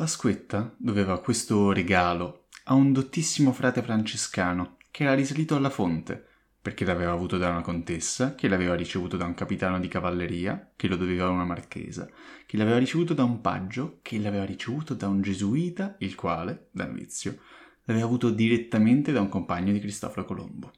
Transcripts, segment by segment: Pasquetta doveva questo regalo a un dottissimo frate francescano che era risalito alla fonte, perché l'aveva avuto da una contessa, che l'aveva ricevuto da un capitano di cavalleria, che lo doveva a una marchesa, che l'aveva ricevuto da un paggio, che l'aveva ricevuto da un gesuita, il quale, da novizio, l'aveva avuto direttamente da un compagno di Cristoforo Colombo.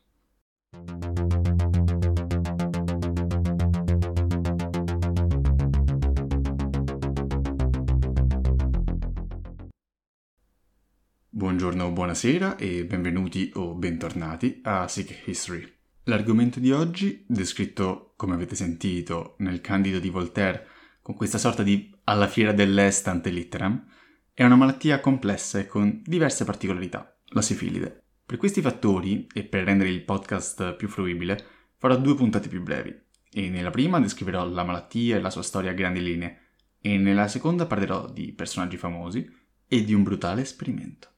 Buongiorno o buonasera e benvenuti o bentornati a Sick History. L'argomento di oggi, descritto come avete sentito nel Candido di Voltaire con questa sorta di alla fiera dell'est ante litteram, è una malattia complessa e con diverse particolarità, la sifilide. Per questi fattori e per rendere il podcast più fruibile farò due puntate più brevi e nella prima descriverò la malattia e la sua storia a grandi linee e nella seconda parlerò di personaggi famosi e di un brutale esperimento.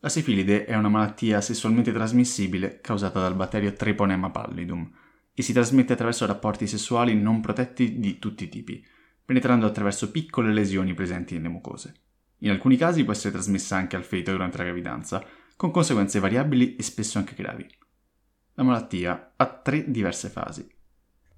La sifilide è una malattia sessualmente trasmissibile causata dal batterio Treponema pallidum e si trasmette attraverso rapporti sessuali non protetti di tutti i tipi, penetrando attraverso piccole lesioni presenti nelle mucose. In alcuni casi può essere trasmessa anche al feto durante la gravidanza, con conseguenze variabili e spesso anche gravi. La malattia ha tre diverse fasi.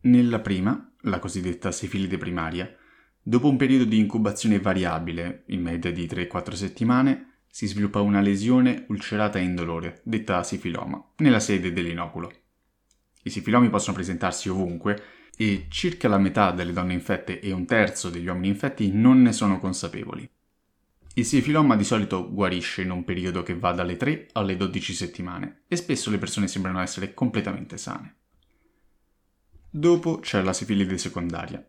Nella prima, la cosiddetta sifilide primaria, dopo un periodo di incubazione variabile, in media di 3-4 settimane, si sviluppa una lesione ulcerata e indolore, detta sifiloma, nella sede dell'inoculo. I sifilomi possono presentarsi ovunque e circa la metà delle donne infette e un terzo degli uomini infetti non ne sono consapevoli. Il sifiloma di solito guarisce in un periodo che va dalle 3 alle 12 settimane e spesso le persone sembrano essere completamente sane. Dopo c'è la sifilide secondaria.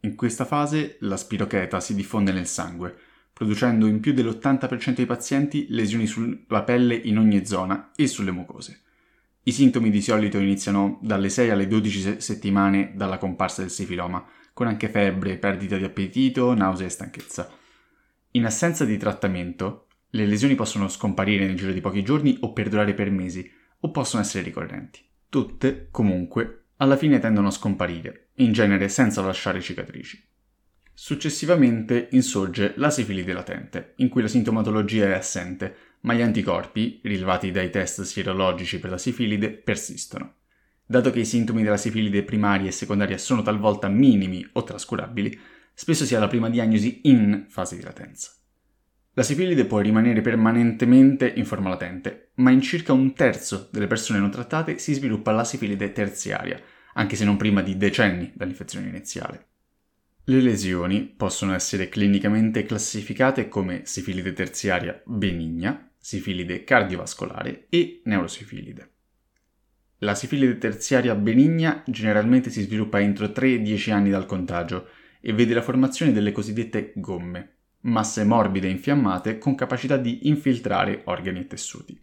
In questa fase la spirocheta si diffonde nel sangue, producendo in più dell'80% dei pazienti lesioni sulla pelle in ogni zona e sulle mucose. I sintomi di solito iniziano dalle 6 alle 12 settimane dalla comparsa del sifiloma, con anche febbre, perdita di appetito, nausea e stanchezza. In assenza di trattamento, le lesioni possono scomparire nel giro di pochi giorni o perdurare per mesi, o possono essere ricorrenti. Tutte, comunque, alla fine tendono a scomparire, in genere senza lasciare cicatrici. Successivamente insorge la sifilide latente, in cui la sintomatologia è assente, ma gli anticorpi, rilevati dai test sierologici per la sifilide, persistono. Dato che i sintomi della sifilide primaria e secondaria sono talvolta minimi o trascurabili, spesso si ha la prima diagnosi in fase di latenza. La sifilide può rimanere permanentemente in forma latente, ma in circa un terzo delle persone non trattate si sviluppa la sifilide terziaria, anche se non prima di decenni dall'infezione iniziale. Le lesioni possono essere clinicamente classificate come sifilide terziaria benigna, sifilide cardiovascolare e neurosifilide. La sifilide terziaria benigna generalmente si sviluppa entro 3-10 anni dal contagio, e vede la formazione delle cosiddette gomme, masse morbide e infiammate con capacità di infiltrare organi e tessuti.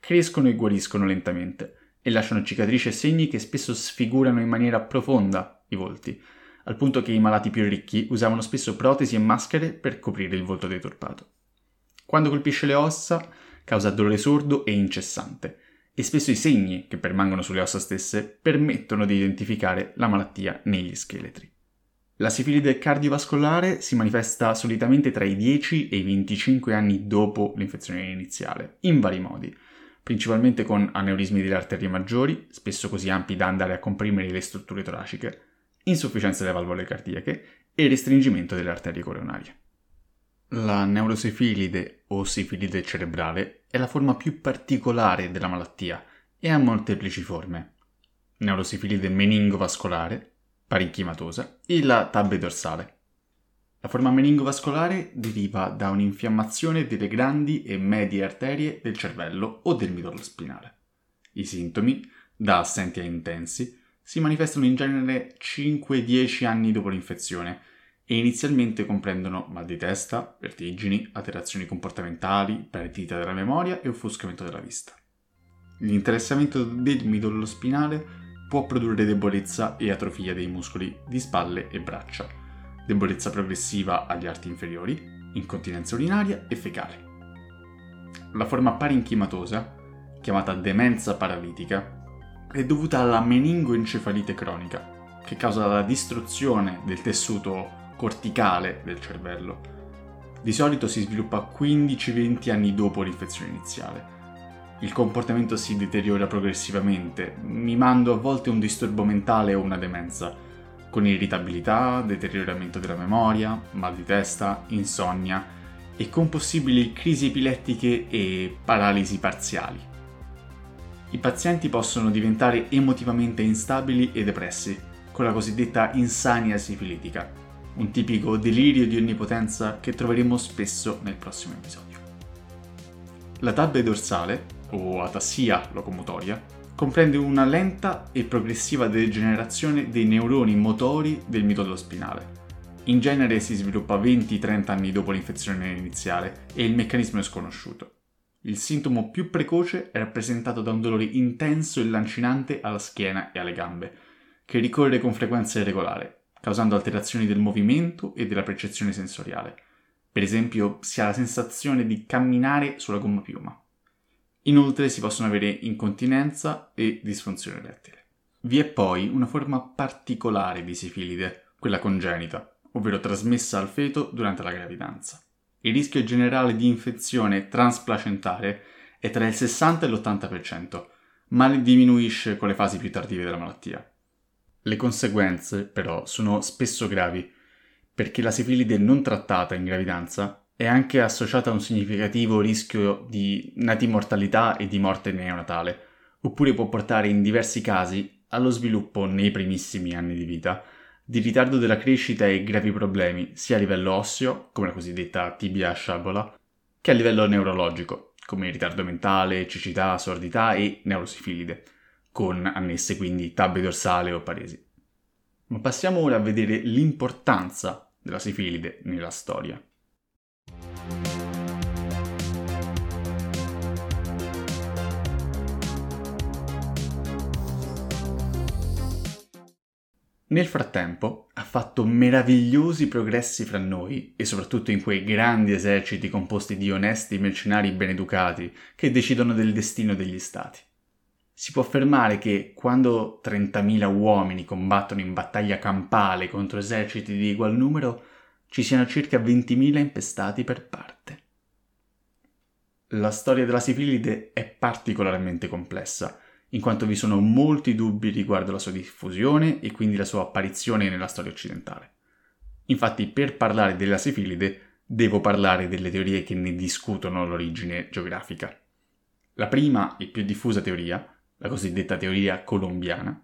Crescono e guariscono lentamente e lasciano cicatrici e segni che spesso sfigurano in maniera profonda i volti, al punto che i malati più ricchi usavano spesso protesi e maschere per coprire il volto deturpato. Quando colpisce le ossa, causa dolore sordo e incessante, e spesso i segni che permangono sulle ossa stesse permettono di identificare la malattia negli scheletri. La sifilide cardiovascolare si manifesta solitamente tra i 10 e i 25 anni dopo l'infezione iniziale, in vari modi, principalmente con aneurismi delle arterie maggiori, spesso così ampi da andare a comprimere le strutture toraciche, insufficienza delle valvole cardiache e restringimento delle arterie coronarie. La neurosifilide o sifilide cerebrale è la forma più particolare della malattia e ha molteplici forme. Neurosifilide meningovascolare, parenchimatosa e la tabbe dorsale. La forma meningovascolare deriva da un'infiammazione delle grandi e medie arterie del cervello o del midollo spinale. I sintomi, da assenti a intensi, si manifestano in genere 5-10 anni dopo l'infezione e inizialmente comprendono mal di testa, vertigini, alterazioni comportamentali, perdita della memoria e offuscamento della vista. L'interessamento del midollo spinale può produrre debolezza e atrofia dei muscoli di spalle e braccia, debolezza progressiva agli arti inferiori, incontinenza urinaria e fecale. La forma parenchimatosa chiamata demenza paralitica, è dovuta alla meningoencefalite cronica, che causa la distruzione del tessuto corticale del cervello. Di solito si sviluppa 15-20 anni dopo l'infezione iniziale. Il comportamento si deteriora progressivamente, mimando a volte un disturbo mentale o una demenza, con irritabilità, deterioramento della memoria, mal di testa, insonnia e con possibili crisi epilettiche e paralisi parziali. I pazienti possono diventare emotivamente instabili e depressi, con la cosiddetta insania sifilitica, un tipico delirio di onnipotenza che troveremo spesso nel prossimo episodio. La tabbe dorsale, o atassia locomotoria, comprende una lenta e progressiva degenerazione dei neuroni motori del midollo spinale. In genere si sviluppa 20-30 anni dopo l'infezione iniziale e il meccanismo è sconosciuto. Il sintomo più precoce è rappresentato da un dolore intenso e lancinante alla schiena e alle gambe, che ricorre con frequenza irregolare, causando alterazioni del movimento e della percezione sensoriale. Per esempio, si ha la sensazione di camminare sulla gommapiuma. Inoltre si possono avere incontinenza e disfunzione erettile. Vi è poi una forma particolare di sifilide, quella congenita, ovvero trasmessa al feto durante la gravidanza. Il rischio generale di infezione transplacentare è tra il 60 e l'80%, ma diminuisce con le fasi più tardive della malattia. Le conseguenze, però, sono spesso gravi, perché la sifilide non trattata in gravidanza è anche associata a un significativo rischio di natimortalità e di morte neonatale, oppure può portare in diversi casi allo sviluppo nei primissimi anni di vita di ritardo della crescita e gravi problemi sia a livello osseo, come la cosiddetta tibia a sciabola, che a livello neurologico, come ritardo mentale, cecità, sordità e neurosifilide, con annesse quindi tabbe dorsale o paresi. Ma passiamo ora a vedere l'importanza della sifilide nella storia. Nel frattempo ha fatto meravigliosi progressi fra noi e soprattutto in quei grandi eserciti composti di onesti mercenari beneducati che decidono del destino degli stati. Si può affermare che quando 30.000 uomini combattono in battaglia campale contro eserciti di ugual numero ci siano circa 20.000 impestati per parte. La storia della sifilide è particolarmente complessa, in quanto vi sono molti dubbi riguardo la sua diffusione e quindi la sua apparizione nella storia occidentale. Infatti, per parlare della sifilide, devo parlare delle teorie che ne discutono l'origine geografica. La prima e più diffusa teoria, la cosiddetta teoria colombiana,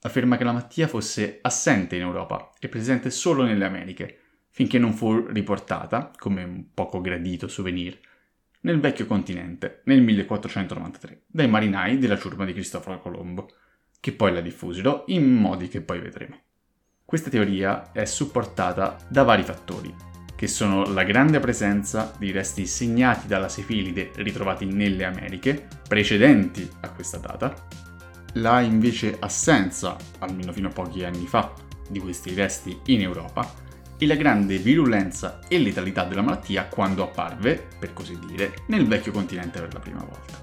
afferma che la malattia fosse assente in Europa e presente solo nelle Americhe, finché non fu riportata, come un poco gradito souvenir, nel vecchio continente, nel 1493, dai marinai della ciurma di Cristoforo Colombo, che poi la diffusero in modi che poi vedremo. Questa teoria è supportata da vari fattori, che sono la grande presenza di resti segnati dalla sifilide ritrovati nelle Americhe, precedenti a questa data, la invece assenza, almeno fino a pochi anni fa, di questi resti in Europa, e la grande virulenza e letalità della malattia quando apparve, per così dire, nel vecchio continente per la prima volta.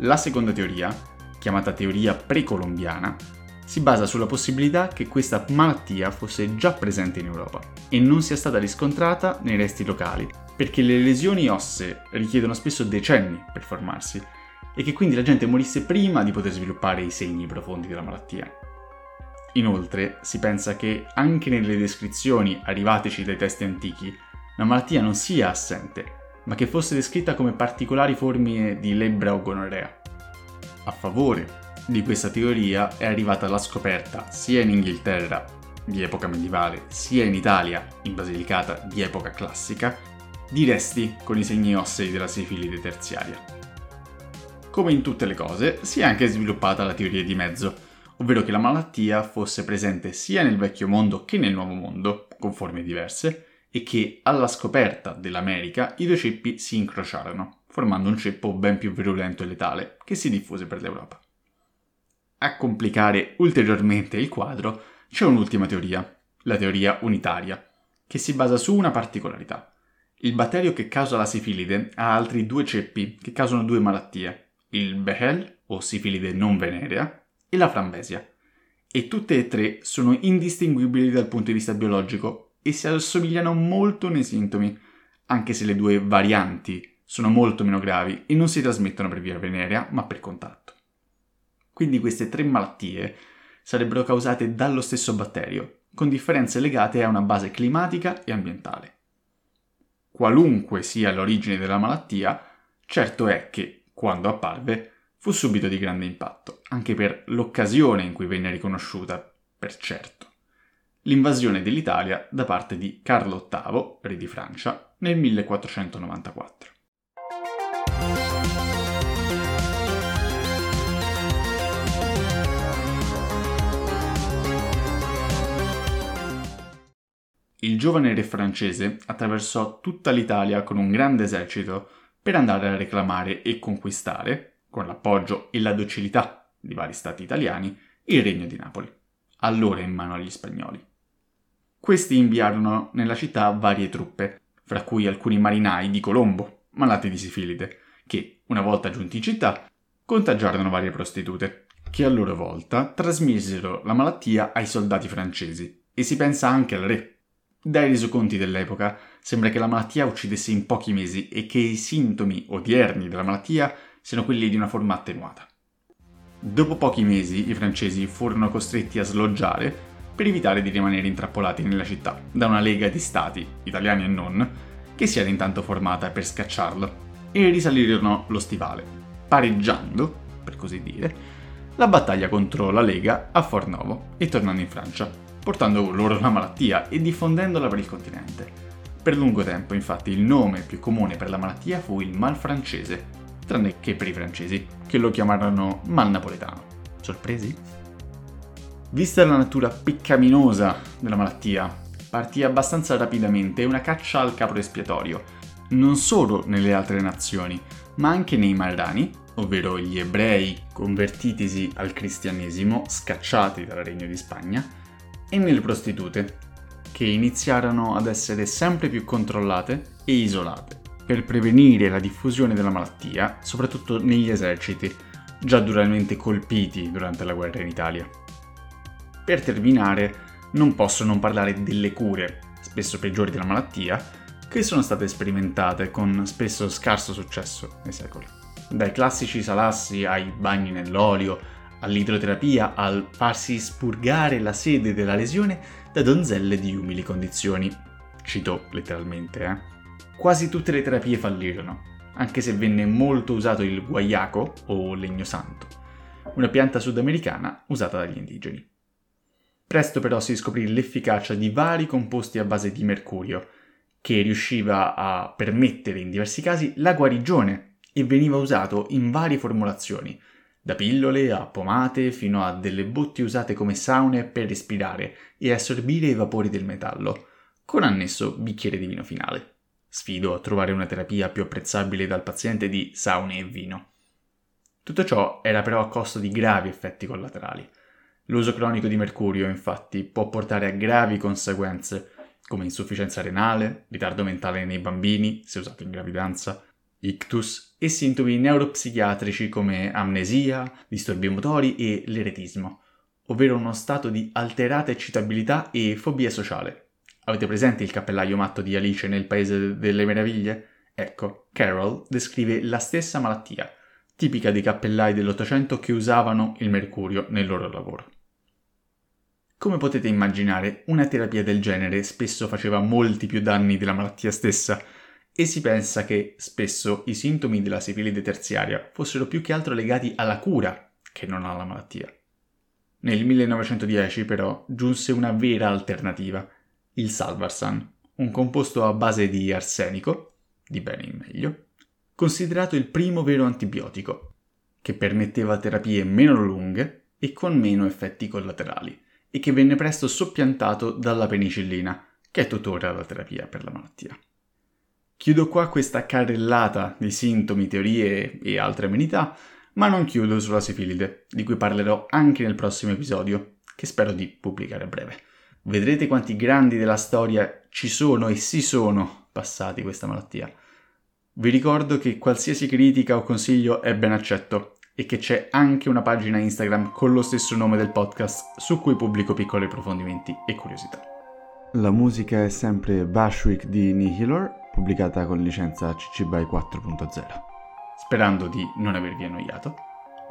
La seconda teoria, chiamata teoria precolombiana, si basa sulla possibilità che questa malattia fosse già presente in Europa e non sia stata riscontrata nei resti locali, perché le lesioni ossee richiedono spesso decenni per formarsi e che quindi la gente morisse prima di poter sviluppare i segni profondi della malattia. Inoltre, si pensa che anche nelle descrizioni arrivateci dai testi antichi, la malattia non sia assente, ma che fosse descritta come particolari forme di lebbra o gonorrea. A favore di questa teoria è arrivata la scoperta sia in Inghilterra, di epoca medievale, sia in Italia, in Basilicata, di epoca classica, di resti con i segni ossei della sifilide terziaria. Come in tutte le cose, si è anche sviluppata la teoria di mezzo, ovvero che la malattia fosse presente sia nel vecchio mondo che nel nuovo mondo, con forme diverse, e che alla scoperta dell'America i due ceppi si incrociarono, formando un ceppo ben più virulento e letale, che si diffuse per l'Europa. A complicare ulteriormente il quadro c'è un'ultima teoria, la teoria unitaria, che si basa su una particolarità. Il batterio che causa la sifilide ha altri due ceppi che causano due malattie, il Behel, o sifilide non venerea, e la frambesia, e tutte e tre sono indistinguibili dal punto di vista biologico e si assomigliano molto nei sintomi, anche se le due varianti sono molto meno gravi e non si trasmettono per via venerea, ma per contatto. Quindi queste tre malattie sarebbero causate dallo stesso batterio, con differenze legate a una base climatica e ambientale. Qualunque sia l'origine della malattia, certo è che, quando apparve, fu subito di grande impatto, anche per l'occasione in cui venne riconosciuta, per certo. L'invasione dell'Italia da parte di Carlo VIII, re di Francia, nel 1494. Il giovane re francese attraversò tutta l'Italia con un grande esercito per andare a reclamare e conquistare, con l'appoggio e la docilità di vari stati italiani, il regno di Napoli, allora in mano agli spagnoli. Questi inviarono nella città varie truppe, fra cui alcuni marinai di Colombo, malati di sifilide, che, una volta giunti in città, contagiarono varie prostitute, che a loro volta trasmisero la malattia ai soldati francesi, e si pensa anche al re. Dai resoconti dell'epoca sembra che la malattia uccidesse in pochi mesi e che i sintomi odierni della malattia siano quelli di una forma attenuata. Dopo pochi mesi i francesi furono costretti a sloggiare per evitare di rimanere intrappolati nella città da una lega di stati, italiani e non, che si era intanto formata per scacciarlo, e risalirono lo stivale, pareggiando, per così dire, la battaglia contro la lega a Fornovo e tornando in Francia, portando con loro la malattia e diffondendola per il continente. Per lungo tempo, infatti, il nome più comune per la malattia fu il mal francese, tranne che per i francesi, che lo chiamarono mal napoletano. Sorpresi? Vista la natura peccaminosa della malattia, partì abbastanza rapidamente una caccia al capro espiatorio, non solo nelle altre nazioni, ma anche nei marrani, ovvero gli ebrei convertitisi al cristianesimo, scacciati dal Regno di Spagna, e nelle prostitute, che iniziarono ad essere sempre più controllate e isolate, per prevenire la diffusione della malattia, soprattutto negli eserciti, già duramente colpiti durante la guerra in Italia. Per terminare, non posso non parlare delle cure, spesso peggiori della malattia, che sono state sperimentate con spesso scarso successo nei secoli. Dai classici salassi ai bagni nell'olio, all'idroterapia, al farsi spurgare la sede della lesione da donzelle di umili condizioni. Cito letteralmente, Quasi tutte le terapie fallirono, anche se venne molto usato il guaiaco o legno santo, una pianta sudamericana usata dagli indigeni. Presto però si scoprì l'efficacia di vari composti a base di mercurio, che riusciva a permettere in diversi casi la guarigione e veniva usato in varie formulazioni, da pillole a pomate fino a delle botti usate come saune per respirare e assorbire i vapori del metallo, con annesso bicchiere di vino finale. Sfido a trovare una terapia più apprezzabile dal paziente di saune e vino. Tutto ciò era però a costo di gravi effetti collaterali. L'uso cronico di mercurio, infatti, può portare a gravi conseguenze, come insufficienza renale, ritardo mentale nei bambini, se usato in gravidanza, ictus e sintomi neuropsichiatrici come amnesia, disturbi motori e l'eretismo, ovvero uno stato di alterata eccitabilità e fobia sociale. Avete presente il cappellaio matto di Alice nel Paese delle Meraviglie? Ecco, Carroll descrive la stessa malattia, tipica dei cappellai dell'Ottocento che usavano il mercurio nel loro lavoro. Come potete immaginare, una terapia del genere spesso faceva molti più danni della malattia stessa, e si pensa che spesso i sintomi della sifilide terziaria fossero più che altro legati alla cura che non alla malattia. Nel 1910 però giunse una vera alternativa, il Salvarsan, un composto a base di arsenico, di bene in meglio, considerato il primo vero antibiotico, che permetteva terapie meno lunghe e con meno effetti collaterali, e che venne presto soppiantato dalla penicillina, che è tuttora la terapia per la malattia. Chiudo qua questa carrellata di sintomi, teorie e altre amenità, ma non chiudo sulla sifilide, di cui parlerò anche nel prossimo episodio, che spero di pubblicare a breve. Vedrete quanti grandi della storia ci sono e si sono passati questa malattia. Vi ricordo che qualsiasi critica o consiglio è ben accetto e che c'è anche una pagina Instagram con lo stesso nome del podcast su cui pubblico piccoli approfondimenti e curiosità. La musica è sempre Bashwick di Nihilor, pubblicata con licenza CC BY 4.0. Sperando di non avervi annoiato,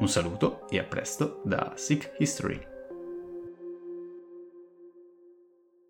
un saluto e a presto da Sick History.